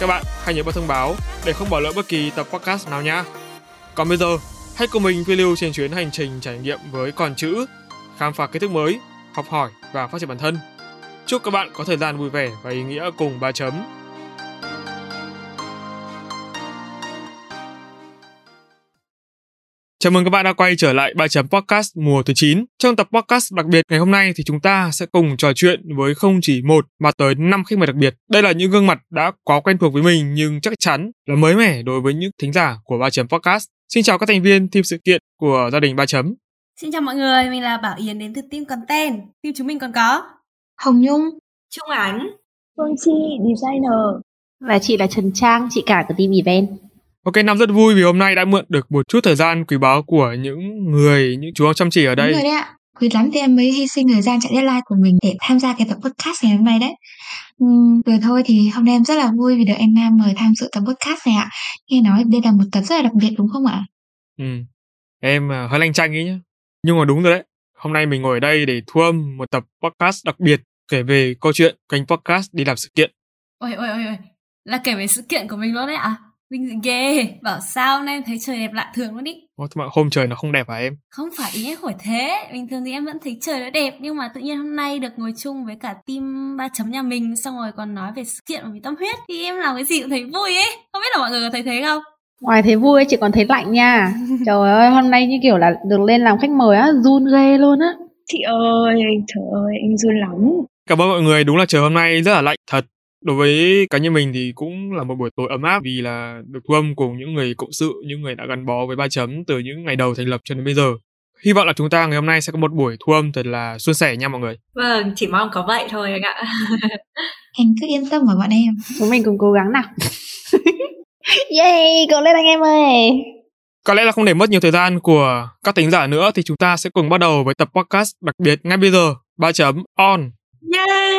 Các bạn hãy nhớ bật thông báo để không bỏ lỡ bất kỳ tập podcast nào nhé. Còn bây giờ, hãy cùng mình phiêu lưu trên chuyến hành trình trải nghiệm với Còn Chữ, khám phá kiến thức mới, học hỏi và phát triển bản thân. Chúc các bạn có thời gian vui vẻ và ý nghĩa cùng Ba Chấm. Chào mừng các bạn đã quay trở lại Ba Chấm Podcast mùa thứ 9. Trong tập podcast đặc biệt ngày hôm nay thì chúng ta sẽ cùng trò chuyện với không chỉ một mà tới 5 khách mời đặc biệt. Đây là những gương mặt đã quá quen thuộc với mình nhưng chắc chắn là mới mẻ đối với những thính giả của Ba Chấm Podcast. Xin chào các thành viên team sự kiện của gia đình Ba Chấm. Xin chào mọi người, mình là Bảo Yến đến từ team Content. Team chúng mình còn có Hồng Nhung, Trung Anh, Phương Chi, Designer và chị là Trần Trang, chị cả của team Event. Ok, Nam rất vui vì hôm nay đã mượn được một chút thời gian quý báu của những chú chăm chỉ ở đây. Đúng rồi đấy ạ. Quý lắm thì em mới hy sinh thời gian chạy deadline của mình để tham gia cái tập podcast ngày hôm nay đấy. Rồi thôi thì hôm nay em rất là vui vì được anh Nam mời tham dự tập podcast này ạ. Nghe nói đây là một tập rất là đặc biệt đúng không ạ? Em hơi lanh chanh ý nhá. Nhưng mà đúng rồi đấy. Hôm nay mình ngồi ở đây để thu âm một tập podcast đặc biệt kể về câu chuyện kênh podcast đi làm sự kiện. Ôi, là kể về sự kiện của mình luôn đấy ạ? Vinh ghê, bảo sao hôm nay em thấy trời đẹp lạ thường luôn ý. Hôm trời nó không đẹp hả em? Không phải, ý em khỏi thế. Bình thường thì em vẫn thấy trời nó đẹp, nhưng mà tự nhiên hôm nay được ngồi chung với cả team Ba Chấm nhà mình, xong rồi còn nói về sự kiện mà mình tâm huyết thì em làm cái gì cũng thấy vui ấy. Không biết là mọi người có thấy thế không? Ngoài thấy vui chị còn thấy lạnh nha. Trời ơi, hôm nay như kiểu là được lên làm khách mời á, run ghê luôn á. Chị ơi, trời ơi, em run lắm. Cảm ơn mọi người, đúng là trời hôm nay rất là lạnh thật. Đối với cá nhân mình thì cũng là một buổi tối ấm áp vì là được thu âm cùng những người cộng sự, những người đã gắn bó với Ba Chấm từ những ngày đầu thành lập cho đến bây giờ. Hy vọng là chúng ta ngày hôm nay sẽ có một buổi thu âm thật là suôn sẻ nha mọi người. Vâng, chỉ mong có vậy thôi anh ạ. Em cứ yên tâm mà bọn em. Chúng mình cùng cố gắng nào. Yay, cố lên anh em ơi. Có lẽ là không để mất nhiều thời gian của các thính giả nữa thì chúng ta sẽ cùng bắt đầu với tập podcast đặc biệt ngay bây giờ. Ba Chấm On. Yay.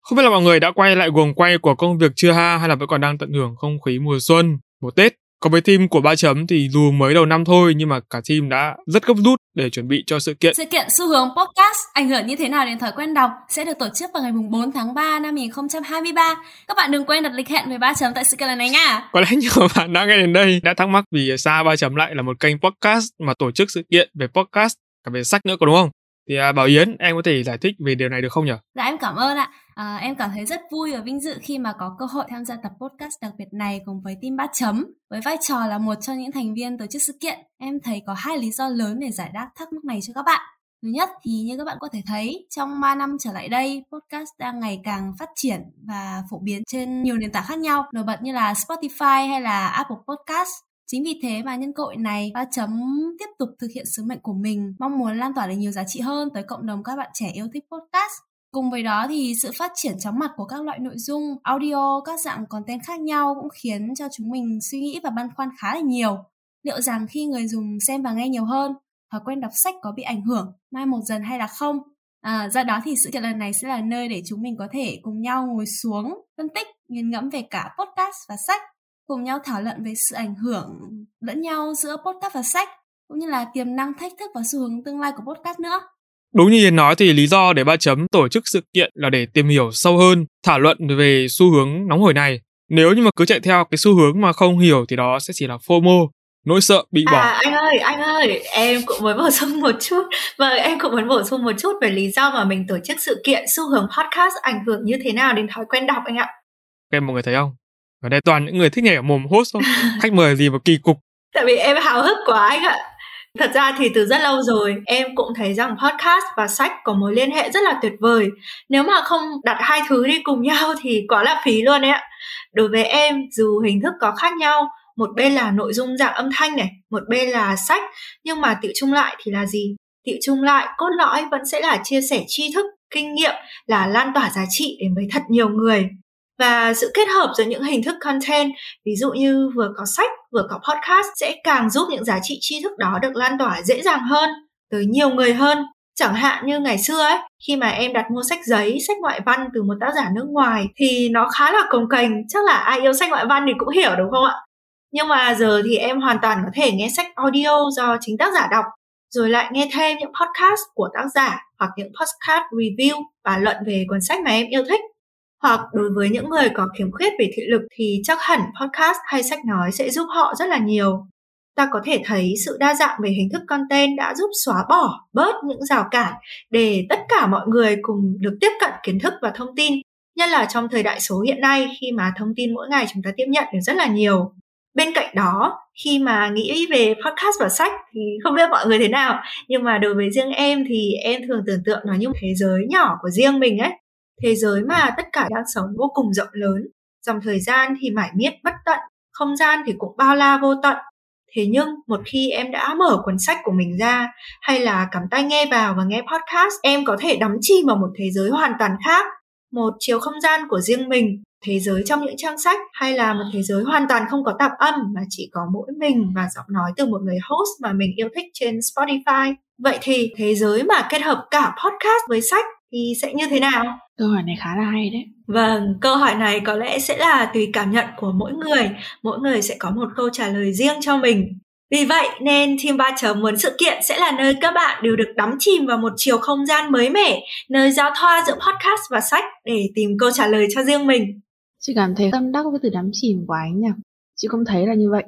Không biết là mọi người đã quay lại guồng quay của công việc chưa ha, hay là vẫn còn đang tận hưởng không khí mùa xuân, mùa Tết. Còn với team của Ba Chấm thì dù mới đầu năm thôi nhưng mà cả team đã rất gấp rút để chuẩn bị cho sự kiện. Sự kiện xu hướng podcast ảnh hưởng như thế nào đến thói quen đọc sẽ được tổ chức vào ngày 4 tháng 3 năm 2023. Các bạn đừng quên đặt lịch hẹn với Ba Chấm tại sự kiện lần này nha. Có lẽ nhiều bạn đã nghe đến đây đã thắc mắc vì sao Ba Chấm lại là một kênh podcast mà tổ chức sự kiện về podcast, cả về sách nữa có đúng không? Thì Bảo Yến, em có thể giải thích về điều này được không nhỉ? Dạ em cảm ơn ạ. Em cảm thấy rất vui và vinh dự khi mà có cơ hội tham gia tập podcast đặc biệt này cùng với team Ba Chấm. Với vai trò là một trong những thành viên tổ chức sự kiện, em thấy có 2 lý do lớn để giải đáp thắc mắc này cho các bạn. Thứ nhất thì như các bạn có thể thấy, trong 3 năm trở lại đây, podcast đang ngày càng phát triển và phổ biến trên nhiều nền tảng khác nhau, nổi bật như là Spotify hay là Apple Podcast. Chính vì thế mà nhân cơ hội này, Ba Chấm tiếp tục thực hiện sứ mệnh của mình, mong muốn lan tỏa được nhiều giá trị hơn tới cộng đồng các bạn trẻ yêu thích podcast. Cùng với đó thì sự phát triển chóng mặt của các loại nội dung, audio, các dạng content khác nhau cũng khiến cho chúng mình suy nghĩ và băn khoăn khá là nhiều. Liệu rằng khi người dùng xem và nghe nhiều hơn, thói quen đọc sách có bị ảnh hưởng, mai một dần hay là không? Do đó thì sự kiện lần này sẽ là nơi để chúng mình có thể cùng nhau ngồi xuống, phân tích, nghiền ngẫm về cả podcast và sách, cùng nhau thảo luận về sự ảnh hưởng lẫn nhau giữa podcast và sách, cũng như là tiềm năng, thách thức và xu hướng tương lai của podcast nữa. Đúng như Yến nói thì lý do để Ba Chấm tổ chức sự kiện là để tìm hiểu sâu hơn, thảo luận về xu hướng nóng hổi này. Nếu như mà cứ chạy theo cái xu hướng mà không hiểu thì đó sẽ chỉ là FOMO, nỗi sợ bị bỏ. Anh ơi, em cũng muốn bổ sung một chút. Vâng, em cũng muốn bổ sung một chút về lý do mà mình tổ chức sự kiện xu hướng podcast ảnh hưởng như thế nào đến thói quen đọc anh ạ. Các em mọi người thấy không? Ở đây toàn những người thích nhảy ở mồm host không? Khách mời gì mà kỳ cục. Tại vì em háo hức quá anh ạ. Thật ra thì từ rất lâu rồi, em cũng thấy rằng podcast và sách có mối liên hệ rất là tuyệt vời. Nếu mà không đặt 2 thứ đi cùng nhau thì quá là phí luôn đấy ạ. Đối với em, dù hình thức có khác nhau, một bên là nội dung dạng âm thanh này, một bên là sách, nhưng mà tựu chung lại thì là gì? Tựu chung lại, cốt lõi vẫn sẽ là chia sẻ tri thức, kinh nghiệm là lan tỏa giá trị đến với thật nhiều người. Và sự kết hợp giữa những hình thức content, ví dụ như vừa có sách, vừa có podcast sẽ càng giúp những giá trị tri thức đó được lan tỏa dễ dàng hơn, tới nhiều người hơn. Chẳng hạn như ngày xưa ấy, khi mà em đặt mua sách giấy, sách ngoại văn từ một tác giả nước ngoài thì nó khá là cồng kềnh, chắc là ai yêu sách ngoại văn thì cũng hiểu đúng không ạ? Nhưng mà giờ thì em hoàn toàn có thể nghe sách audio do chính tác giả đọc, rồi lại nghe thêm những podcast của tác giả hoặc những podcast review và luận về cuốn sách mà em yêu thích. Hoặc đối với những người có khiếm khuyết về thị lực thì chắc hẳn podcast hay sách nói sẽ giúp họ rất là nhiều. Ta có thể thấy sự đa dạng về hình thức content đã giúp xóa bỏ, bớt những rào cản để tất cả mọi người cùng được tiếp cận kiến thức và thông tin, nhất là trong thời đại số hiện nay khi mà thông tin mỗi ngày chúng ta tiếp nhận được rất là nhiều. Bên cạnh đó, khi mà nghĩ về podcast và sách thì không biết mọi người thế nào, nhưng mà đối với riêng em thì em thường tưởng tượng nó như một thế giới nhỏ của riêng mình ấy. Thế giới mà tất cả đang sống vô cùng rộng lớn, dòng thời gian thì mải miết bất tận, không gian thì cũng bao la vô tận. Thế nhưng một khi em đã mở cuốn sách của mình ra hay là cắm tai nghe vào và nghe podcast, em có thể đắm chìm vào một thế giới hoàn toàn khác, một chiều không gian của riêng mình, thế giới trong những trang sách hay là một thế giới hoàn toàn không có tạp âm mà chỉ có mỗi mình và giọng nói từ một người host mà mình yêu thích trên Spotify. Vậy thì thế giới mà kết hợp cả podcast với sách thì sẽ như thế nào? Câu hỏi này khá là hay đấy. Vâng, câu hỏi này có lẽ sẽ là tùy cảm nhận của mỗi người sẽ có một câu trả lời riêng cho mình. Vì vậy nên Team Ba Chấm muốn sự kiện sẽ là nơi các bạn đều được đắm chìm vào một chiều không gian mới mẻ, nơi giao thoa giữa podcast và sách để tìm câu trả lời cho riêng mình. Chị cảm thấy tâm đắc với từ đắm chìm của anh nhỉ? Chị cũng thấy là như vậy.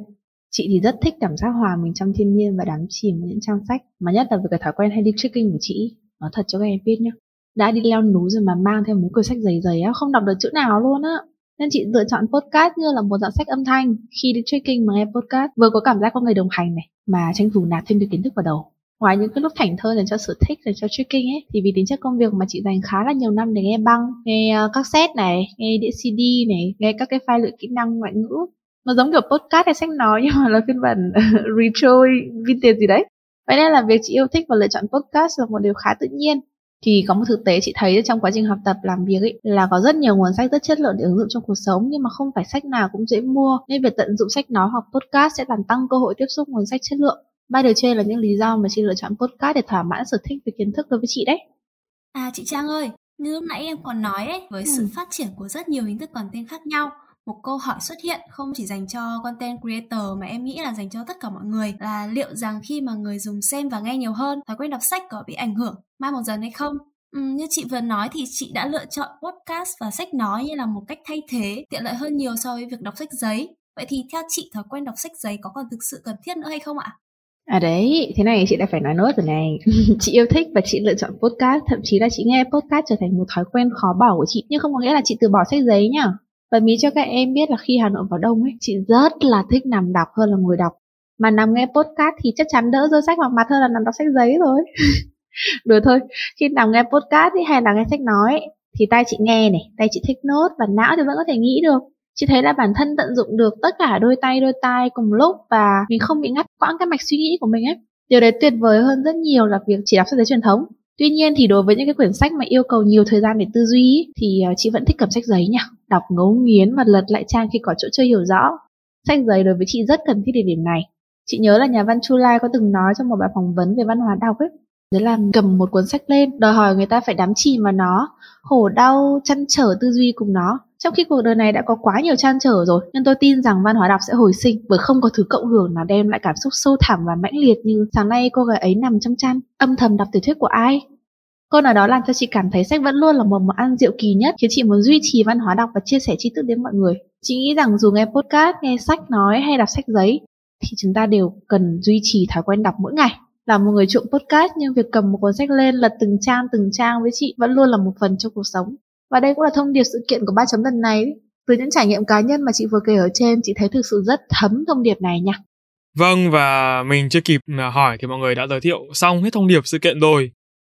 Chị thì rất thích cảm giác hòa mình trong thiên nhiên và đắm chìm với những trang sách, mà nhất là với cái thói quen hay đi trekking của chị. Nói thật cho các em biết nhé, đã đi leo núi rồi mà mang theo mấy cuốn sách dày á, không đọc được chữ nào luôn á. Nên chị lựa chọn podcast như là một dạng sách âm thanh. Khi đi trekking mà nghe podcast, vừa có cảm giác có người đồng hành này, mà tranh thủ nạp thêm được kiến thức vào đầu. Ngoài những cái lúc thảnh thơi dành cho sở thích, dành cho trekking ấy, thì vì tính chất công việc mà chị dành khá là nhiều năm để nghe băng, nghe cassette này, nghe đĩa CD này, nghe các cái file luyện kỹ năng ngoại ngữ. Nó giống kiểu podcast hay sách nói nhưng mà là phiên bản retro vintage gì đấy. Vậy nên là việc chị yêu thích và lựa chọn podcast là một điều khá tự nhiên. Thì có một thực tế chị thấy trong quá trình học tập làm việc ấy, là có rất nhiều nguồn sách rất chất lượng để ứng dụng trong cuộc sống, nhưng mà không phải sách nào cũng dễ mua, nên việc tận dụng sách nói hoặc podcast sẽ làm tăng cơ hội tiếp xúc nguồn sách chất lượng. Ba điều trên là những lý do mà chị lựa chọn podcast để thỏa mãn sở thích về kiến thức đối với chị đấy. À chị Trang ơi, như lúc nãy em còn nói ấy, với sự phát triển của rất nhiều hình thức content khác nhau, một câu hỏi xuất hiện không chỉ dành cho content creator mà em nghĩ là dành cho tất cả mọi người là liệu rằng khi mà người dùng xem và nghe nhiều hơn, thói quen đọc sách có bị ảnh hưởng mai một dần hay không? Như chị vừa nói thì chị đã lựa chọn podcast và sách nói như là một cách thay thế, tiện lợi hơn nhiều so với việc đọc sách giấy. Vậy thì theo chị thói quen đọc sách giấy có còn thực sự cần thiết nữa hay không ạ? À đấy, thế này chị đã phải nói nốt rồi này. Chị yêu thích và chị lựa chọn podcast, thậm chí là chị nghe podcast trở thành một thói quen khó bỏ của chị, nhưng không có nghĩa là chị từ bỏ sách giấy nhá. Và mí cho các em biết là khi Hà Nội vào đông ấy, chị rất là thích nằm đọc hơn là ngồi đọc. Mà nằm nghe podcast thì chắc chắn đỡ rơi sách vào mặt hơn là nằm đọc sách giấy rồi. Được thôi, khi nằm nghe podcast ấy, hay là nghe sách nói ấy, thì tai chị nghe này, tai chị take note và não thì vẫn có thể nghĩ được. Chị thấy là bản thân tận dụng được tất cả đôi tai cùng lúc và mình không bị ngắt quãng cái mạch suy nghĩ của mình ấy. Điều đấy tuyệt vời hơn rất nhiều là việc chỉ đọc sách giấy truyền thống. Tuy nhiên thì đối với những cái quyển sách mà yêu cầu nhiều thời gian để tư duy ý, thì chị vẫn thích cầm sách giấy nhỉ, đọc ngấu nghiến và lật lại trang khi có chỗ chưa hiểu rõ. Sách giấy đối với chị rất cần thiết điểm này. Chị nhớ là nhà văn Chu Lai có từng nói trong một bài phỏng vấn về văn hóa đọc ấy, đấy là cầm một cuốn sách lên, đòi hỏi người ta phải đắm chìm vào nó, khổ đau, trăn trở tư duy cùng nó. Trong khi cuộc đời này đã có quá nhiều trăn trở rồi, nên tôi tin rằng văn hóa đọc sẽ hồi sinh bởi không có thứ cộng hưởng nào đem lại cảm xúc sâu thẳm và mãnh liệt như sáng nay cô gái ấy nằm trong chăn, âm thầm đọc tiểu thuyết của ai. Câu nói đó làm cho chị cảm thấy sách vẫn luôn là một món ăn diệu kỳ nhất, khiến chị muốn duy trì văn hóa đọc và chia sẻ tri thức đến mọi người. Chị nghĩ rằng dù nghe podcast, nghe sách nói hay đọc sách giấy thì chúng ta đều cần duy trì thói quen đọc mỗi ngày. Là một người trộm podcast nhưng việc cầm một cuốn sách lên lật từng trang với chị vẫn luôn là một phần trong cuộc sống. Và đây cũng là thông điệp sự kiện của Ba Chấm lần này. Từ những trải nghiệm cá nhân mà chị vừa kể ở trên, chị thấy thực sự rất thấm thông điệp này nha. Vâng, và mình chưa kịp hỏi thì mọi người đã giới thiệu xong hết thông điệp sự kiện rồi.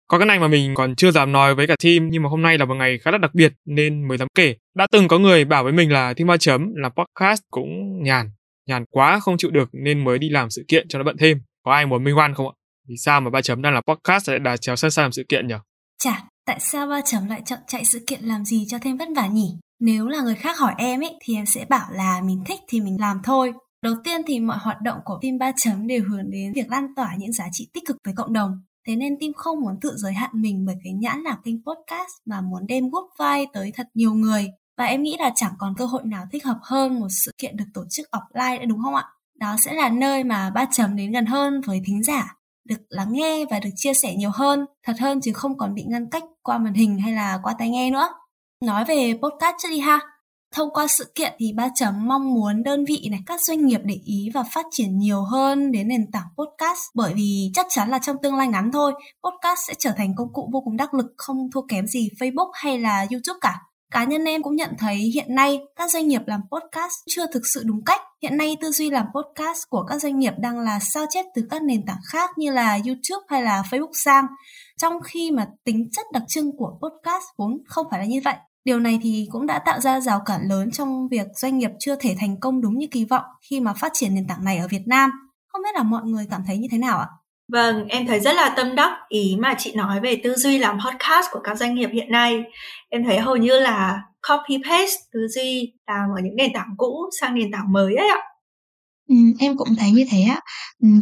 Có cái này mà mình còn chưa dám nói với cả team, nhưng mà hôm nay là một ngày khá là đặc biệt nên mới dám kể. Đã từng có người bảo với mình là team Ba Chấm là podcast cũng nhàn quá không chịu được nên mới đi làm sự kiện cho nó bận thêm. Có ai muốn minh oan không ạ? Vì sao mà Ba Chấm đang là podcast lại đà chéo sẵn sàng làm sự kiện nhỉ? Chà, Tại sao Ba Chấm lại chọn chạy sự kiện làm gì cho thêm vất vả nhỉ? Nếu là người khác hỏi em ấy thì em sẽ bảo là mình thích thì mình làm thôi. Đầu tiên thì mọi hoạt động của team Ba Chấm đều hướng đến việc lan tỏa những giá trị tích cực với cộng đồng. Thế nên team không muốn tự giới hạn mình bởi cái nhãn là kênh podcast mà muốn đem good vibe tới thật nhiều người. Và em nghĩ là chẳng còn cơ hội nào thích hợp hơn một sự kiện được tổ chức offline nữa, đúng không ạ? Đó sẽ là nơi mà Ba Chấm đến gần hơn với thính giả, được lắng nghe và được chia sẻ nhiều hơn, thật hơn chứ không còn bị ngăn cách qua màn hình hay là qua tai nghe nữa. Nói về podcast trước đi ha. Thông qua sự kiện thì Ba Chấm mong muốn đơn vị này, các doanh nghiệp để ý và phát triển nhiều hơn đến nền tảng podcast, bởi vì chắc chắn là trong tương lai ngắn thôi, podcast sẽ trở thành công cụ vô cùng đắc lực, không thua kém gì Facebook hay là YouTube cả. Cá nhân em cũng nhận thấy hiện nay các doanh nghiệp làm podcast chưa thực sự đúng cách. Hiện nay tư duy làm podcast của các doanh nghiệp đang là sao chép từ các nền tảng khác như là YouTube hay là Facebook sang, trong khi mà tính chất đặc trưng của podcast vốn không phải là như vậy. Điều này thì cũng đã tạo ra rào cản lớn trong việc doanh nghiệp chưa thể thành công đúng như kỳ vọng khi mà phát triển nền tảng này ở Việt Nam. Không biết là mọi người cảm thấy như thế nào ạ? Vâng, em thấy rất là tâm đắc ý mà chị nói về tư duy làm podcast của các doanh nghiệp hiện nay. Em thấy hầu như là copy-paste tư duy làm ở những nền tảng cũ sang nền tảng mới ấy ạ. Em cũng thấy như thế ạ.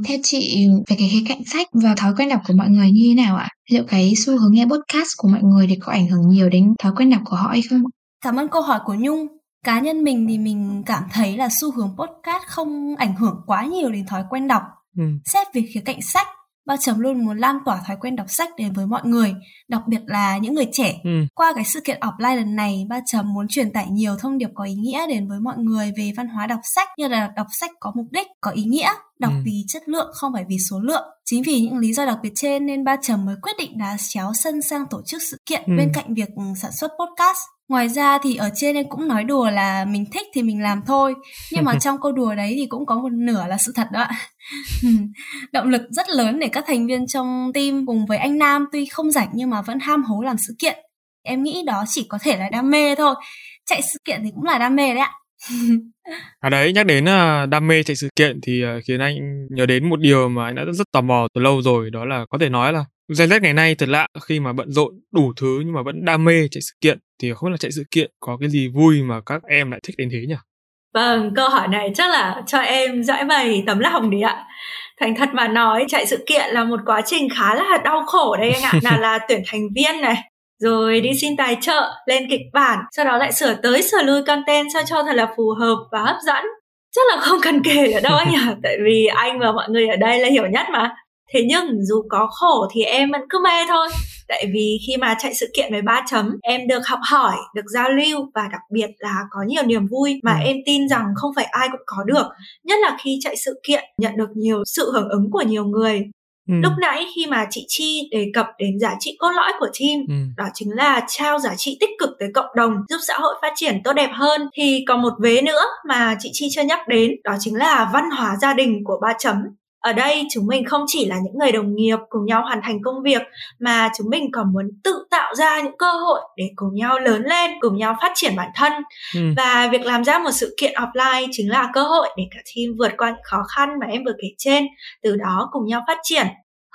Theo chị, về cái khía cạnh sách và thói quen đọc của mọi người như thế nào ạ? Liệu cái xu hướng nghe podcast của mọi người thì có ảnh hưởng nhiều đến thói quen đọc của họ hay không? Cảm ơn câu hỏi của Nhung. Cá nhân mình thì mình cảm thấy là xu hướng podcast không ảnh hưởng quá nhiều đến thói quen đọc. Xét về khía cạnh sách, Ba Chấm luôn muốn lan tỏa thói quen đọc sách đến với mọi người, đặc biệt là những người trẻ. Qua cái sự kiện offline lần này, Ba Chấm muốn truyền tải nhiều thông điệp có ý nghĩa đến với mọi người về văn hóa đọc sách, như là đọc sách có mục đích, có ý nghĩa, đọc vì chất lượng không phải vì số lượng. Chính vì những lý do đặc biệt trên nên Ba Chấm mới quyết định đá chéo sân sang tổ chức sự kiện bên cạnh việc sản xuất podcast. Ngoài ra thì ở trên em cũng nói đùa là mình thích thì mình làm thôi, nhưng mà trong câu đùa đấy thì cũng có một nửa là sự thật đó ạ. Động lực rất lớn để các thành viên trong team cùng với anh Nam tuy không rảnh nhưng mà vẫn ham hố làm sự kiện. Em nghĩ đó chỉ có thể là đam mê thôi. Chạy sự kiện thì cũng là đam mê đấy ạ. Đấy, nhắc đến đam mê chạy sự kiện thì khiến anh nhớ đến một điều mà anh đã rất tò mò từ lâu rồi, đó là có thể nói là Gen Z ngày nay thật lạ khi mà bận rộn đủ thứ nhưng mà vẫn đam mê chạy sự kiện. Thì không biết là chạy sự kiện có cái gì vui mà các em lại thích đến thế nhỉ? Vâng, câu hỏi này chắc là cho em giải bày tấm lòng đấy ạ. Thành thật mà nói, chạy sự kiện là một quá trình khá là đau khổ đấy anh ạ. Nào là tuyển thành viên này, rồi đi xin tài trợ, lên kịch bản, sau đó lại sửa tới sửa lui content sao cho thật là phù hợp và hấp dẫn. Chắc là không cần kể nữa đâu anh ạ, tại vì anh và mọi người ở đây là hiểu nhất mà. Thế nhưng dù có khổ thì em vẫn cứ mê thôi. Tại vì khi mà chạy sự kiện với Ba Chấm, em được học hỏi, được giao lưu và đặc biệt là có nhiều niềm vui mà em tin rằng không phải ai cũng có được. Nhất là khi chạy sự kiện nhận được nhiều sự hưởng ứng của nhiều người. Lúc nãy khi mà chị Chi đề cập đến giá trị cốt lõi của team, đó chính là trao giá trị tích cực tới cộng đồng, giúp xã hội phát triển tốt đẹp hơn, thì còn một vế nữa mà chị Chi chưa nhắc đến, đó chính là văn hóa gia đình của Ba Chấm. Ở đây chúng mình không chỉ là những người đồng nghiệp cùng nhau hoàn thành công việc mà chúng mình còn muốn tự tạo ra những cơ hội để cùng nhau lớn lên, cùng nhau phát triển bản thân. Và việc làm ra một sự kiện offline chính là cơ hội để cả team vượt qua những khó khăn mà em vừa kể trên, từ đó cùng nhau phát triển.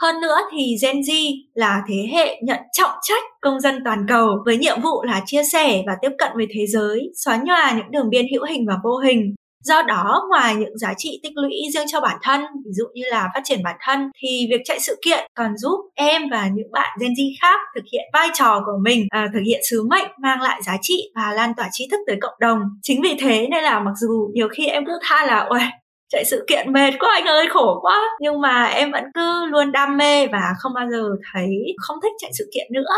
Hơn nữa thì Gen Z là thế hệ nhận trọng trách công dân toàn cầu với nhiệm vụ là chia sẻ và tiếp cận với thế giới, xóa nhòa những đường biên hữu hình và vô hình. Do đó, ngoài những giá trị tích lũy riêng cho bản thân, ví dụ như là phát triển bản thân, thì việc chạy sự kiện còn giúp em và những bạn Gen Z khác thực hiện vai trò của mình, thực hiện sứ mệnh mang lại giá trị và lan tỏa tri thức tới cộng đồng. Chính vì thế nên là mặc dù nhiều khi em cứ than là ôi, chạy sự kiện mệt quá anh ơi, khổ quá, nhưng mà em vẫn cứ luôn đam mê và không bao giờ thấy không thích chạy sự kiện nữa.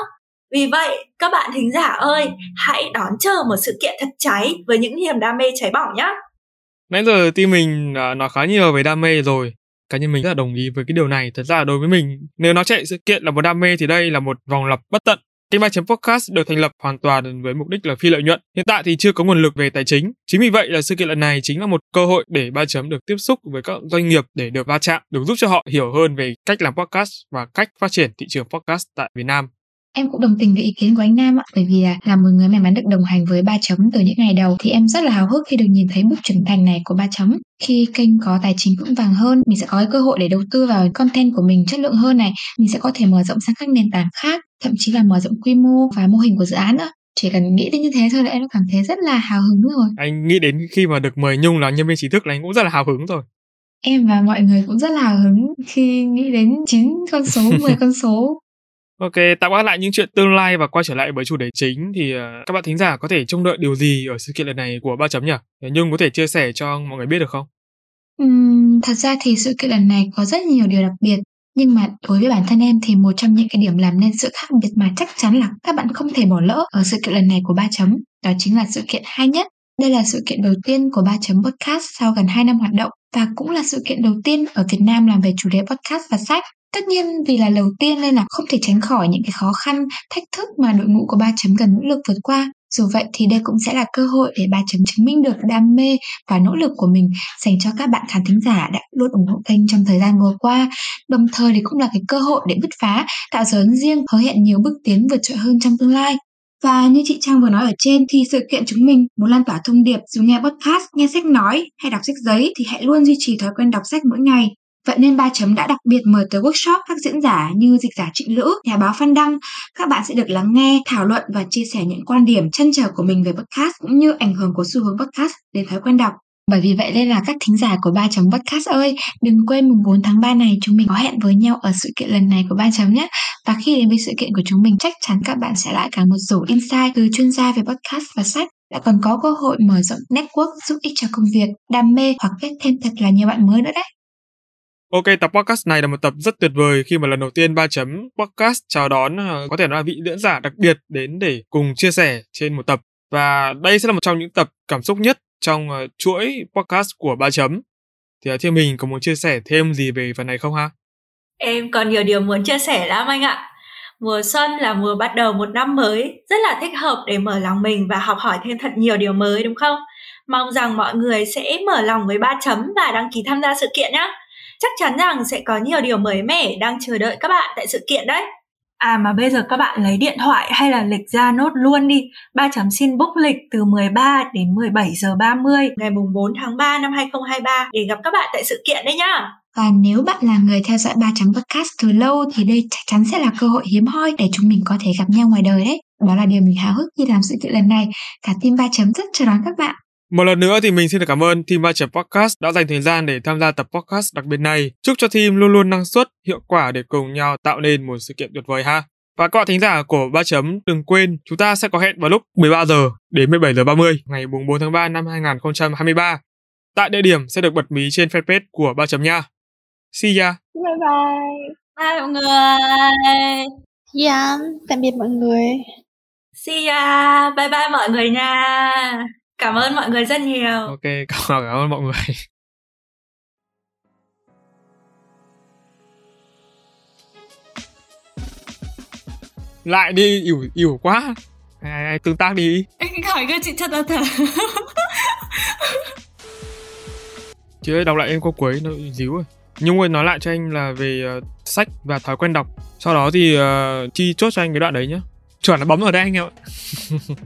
Vì vậy, các bạn thính giả ơi, hãy đón chờ một sự kiện thật cháy với những niềm đam mê cháy bỏng nhé. Nãy giờ team mình nói khá nhiều về đam mê rồi. Cá nhân mình rất là đồng ý với cái điều này. Thật ra đối với mình, nếu nó chạy sự kiện là một đam mê thì đây là một vòng lặp bất tận. Ba Chấm Podcast được thành lập hoàn toàn với mục đích là phi lợi nhuận. Hiện tại thì chưa có nguồn lực về tài chính. Chính vì vậy là sự kiện lần này chính là một cơ hội để Ba Chấm được tiếp xúc với các doanh nghiệp, để được va chạm, được giúp cho họ hiểu hơn về cách làm podcast và cách phát triển thị trường podcast tại Việt Nam. Em cũng đồng tình với ý kiến của anh Nam ạ, bởi vì là một người may mắn được đồng hành với Ba Chấm từ những ngày đầu thì em rất là háo hức khi được nhìn thấy bước trưởng thành này của Ba Chấm. Khi kênh có tài chính vững vàng hơn, mình sẽ có cái cơ hội để đầu tư vào content của mình chất lượng hơn này, mình sẽ có thể mở rộng sang các nền tảng khác, thậm chí là mở rộng quy mô và mô hình của dự án nữa. Chỉ cần nghĩ đến như thế thôi là em cảm thấy rất là hào hứng rồi. Anh nghĩ đến khi mà được mời Nhung là nhân viên chính thức là anh cũng rất là hào hứng rồi. Em và mọi người cũng rất là hào hứng khi nghĩ đến 9 con số, 10 con số. Ok, tạm gác lại những chuyện tương lai và quay trở lại với chủ đề chính thì các bạn thính giả có thể trông đợi điều gì ở sự kiện lần này của Ba Chấm nhỉ? Nhung có thể chia sẻ cho mọi người biết được không? Thật ra thì sự kiện lần này có rất nhiều điều đặc biệt. Nhưng mà đối với bản thân em thì một trong những cái điểm làm nên sự khác biệt mà chắc chắn là các bạn không thể bỏ lỡ ở sự kiện lần này của Ba Chấm, đó chính là sự kiện 2 nhất. Đây là sự kiện đầu tiên của Ba Chấm Podcast sau gần 2 năm hoạt động và cũng là sự kiện đầu tiên ở Việt Nam làm về chủ đề podcast và sách. Tất nhiên vì là đầu tiên nên là không thể tránh khỏi những cái khó khăn, thách thức mà đội ngũ của Ba Chấm cần nỗ lực vượt qua. Dù vậy thì đây cũng sẽ là cơ hội để Ba Chấm chứng minh được đam mê và nỗ lực của mình dành cho các bạn khán thính giả đã luôn ủng hộ kênh trong thời gian vừa qua. Đồng thời thì cũng là cái cơ hội để bứt phá, tạo dấu ấn riêng, hứa hẹn nhiều bước tiến vượt trội hơn trong tương lai. Và như chị Trang vừa nói ở trên thì sự kiện chúng mình muốn lan tỏa thông điệp dù nghe podcast, nghe sách nói hay đọc sách giấy thì hãy luôn duy trì thói quen đọc sách mỗi ngày. Vậy nên Ba Chấm đã đặc biệt mời tới workshop các diễn giả như dịch giả Trịnh Lữ, nhà báo Phan Đăng. Các bạn sẽ được lắng nghe, thảo luận và chia sẻ những quan điểm trăn trở của mình về podcast cũng như ảnh hưởng của xu hướng podcast đến thói quen đọc. Bởi vì vậy nên là các thính giả của Ba Chấm Podcast ơi, đừng quên mùng 4 tháng 3 này chúng mình có hẹn với nhau ở sự kiện lần này của Ba Chấm nhé. Và khi đến với sự kiện của chúng mình chắc chắn các bạn sẽ lại cả một rổ insight từ chuyên gia về podcast và sách, lại còn có cơ hội mở rộng network giúp ích cho công việc, đam mê hoặc kết thêm thật là nhiều bạn mới nữa đấy. Ok, tập podcast này là một tập rất tuyệt vời khi mà lần đầu tiên Ba Chấm Podcast chào đón có thể nói là vị diễn giả đặc biệt đến để cùng chia sẻ trên một tập. Và đây sẽ là một trong những tập cảm xúc nhất trong chuỗi podcast của Ba Chấm. Thì Thiên Bình có muốn chia sẻ thêm gì về phần này không ha? Em còn nhiều điều muốn chia sẻ lắm anh ạ. Mùa xuân là mùa bắt đầu một năm mới, rất là thích hợp để mở lòng mình và học hỏi thêm thật nhiều điều mới đúng không? Mong rằng mọi người sẽ mở lòng với Ba Chấm và đăng ký tham gia sự kiện nhé. Chắc chắn rằng sẽ có nhiều điều mới mẻ đang chờ đợi các bạn tại sự kiện đấy. À mà bây giờ các bạn lấy điện thoại hay là lịch ra nốt luôn đi. Ba Chấm xin book lịch từ 13 đến 17:30 ngày mùng 4 tháng 3 năm 2023 để gặp các bạn tại sự kiện đấy nhá. Và nếu bạn là người theo dõi Ba Chấm Podcast từ lâu thì đây chắc chắn sẽ là cơ hội hiếm hoi để chúng mình có thể gặp nhau ngoài đời đấy. Đó là điều mình háo hức khi làm sự kiện lần này. Cả team Ba Chấm rất chờ đón các bạn. Một lần nữa thì mình xin được cảm ơn team Ba Chấm Podcast đã dành thời gian để tham gia tập podcast đặc biệt này. Chúc cho team luôn luôn năng suất, hiệu quả để cùng nhau tạo nên một sự kiện tuyệt vời ha. Và các bạn thính giả của Ba Chấm đừng quên chúng ta sẽ có hẹn vào lúc 13 giờ đến 17:30 ngày 4 tháng 3 năm 2023. Tại địa điểm sẽ được bật mí trên fanpage của Ba Chấm nha. See ya. Bye bye. Bye mọi người. Yeah, tạm biệt mọi người. See ya. Bye bye mọi người nha. Cảm ơn mọi người rất nhiều. Ok, cảm ơn mọi người. Lại đi, ỉu quá. Ai tương tác đi. Anh hỏi cái chị thật là thở. Chị ơi, đọc lại em có quấy, nó díu rồi. Nhung ơi, nói lại cho anh là về sách và thói quen đọc. Sau đó thì Chi chốt cho anh cái đoạn đấy nhá. Chuẩn là bấm ở đây anh em ạ.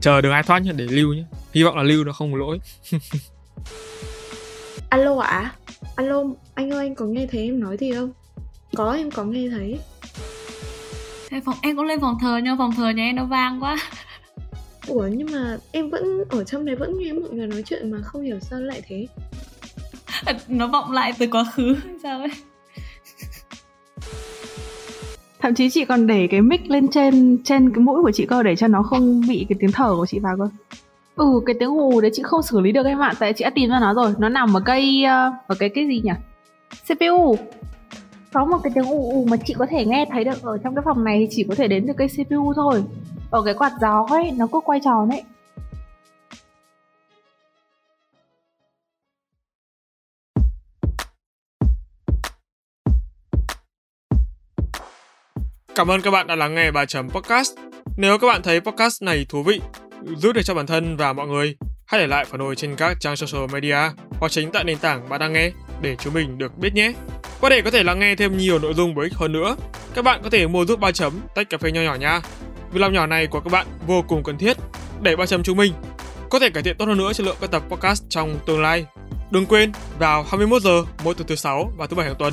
Chờ đừng ai thoát nhá, để lưu nhá. Hy vọng là lưu nó không có lỗi. Alo ạ? À? Alo, anh ơi, anh có nghe thấy em nói gì không? Có, em có nghe thấy. Em cũng lên phòng thờ nha, phòng thờ nhà em nó vang quá. Ủa nhưng mà em vẫn ở trong này, vẫn nghe mọi người nói chuyện mà không hiểu sao lại thế. Nó vọng lại từ quá khứ sao ấy. Thậm chí chị còn để cái mic lên trên cái mũi của chị cơ để cho nó không bị cái tiếng thở của chị vào cơ. Cái tiếng ù đấy chị không xử lý được em ạ, tại chị đã tìm ra nó rồi, nó nằm ở cái gì nhỉ? CPU. Có một cái tiếng ù mà chị có thể nghe thấy được ở trong cái phòng này thì chỉ có thể đến từ cái CPU thôi. Ở cái quạt gió ấy, nó cứ quay tròn ấy. Cảm ơn các bạn đã lắng nghe Ba Chấm Podcast. Nếu các bạn thấy podcast này thú vị, giúp được cho bản thân và mọi người, hãy để lại phản hồi trên các trang social media hoặc chính tại nền tảng bạn đang nghe để chúng mình được biết nhé. Và để có thể lắng nghe thêm nhiều nội dung bổ ích hơn nữa, các bạn có thể mua giúp Ba Chấm tách cà phê nho nhỏ nha. vlog nhỏ này của các bạn vô cùng cần thiết để Ba Chấm chúng mình có thể cải thiện tốt hơn nữa chất lượng các tập podcast trong tương lai. Đừng quên, vào 21 giờ mỗi tuần thứ 6 và thứ 7 hàng tuần,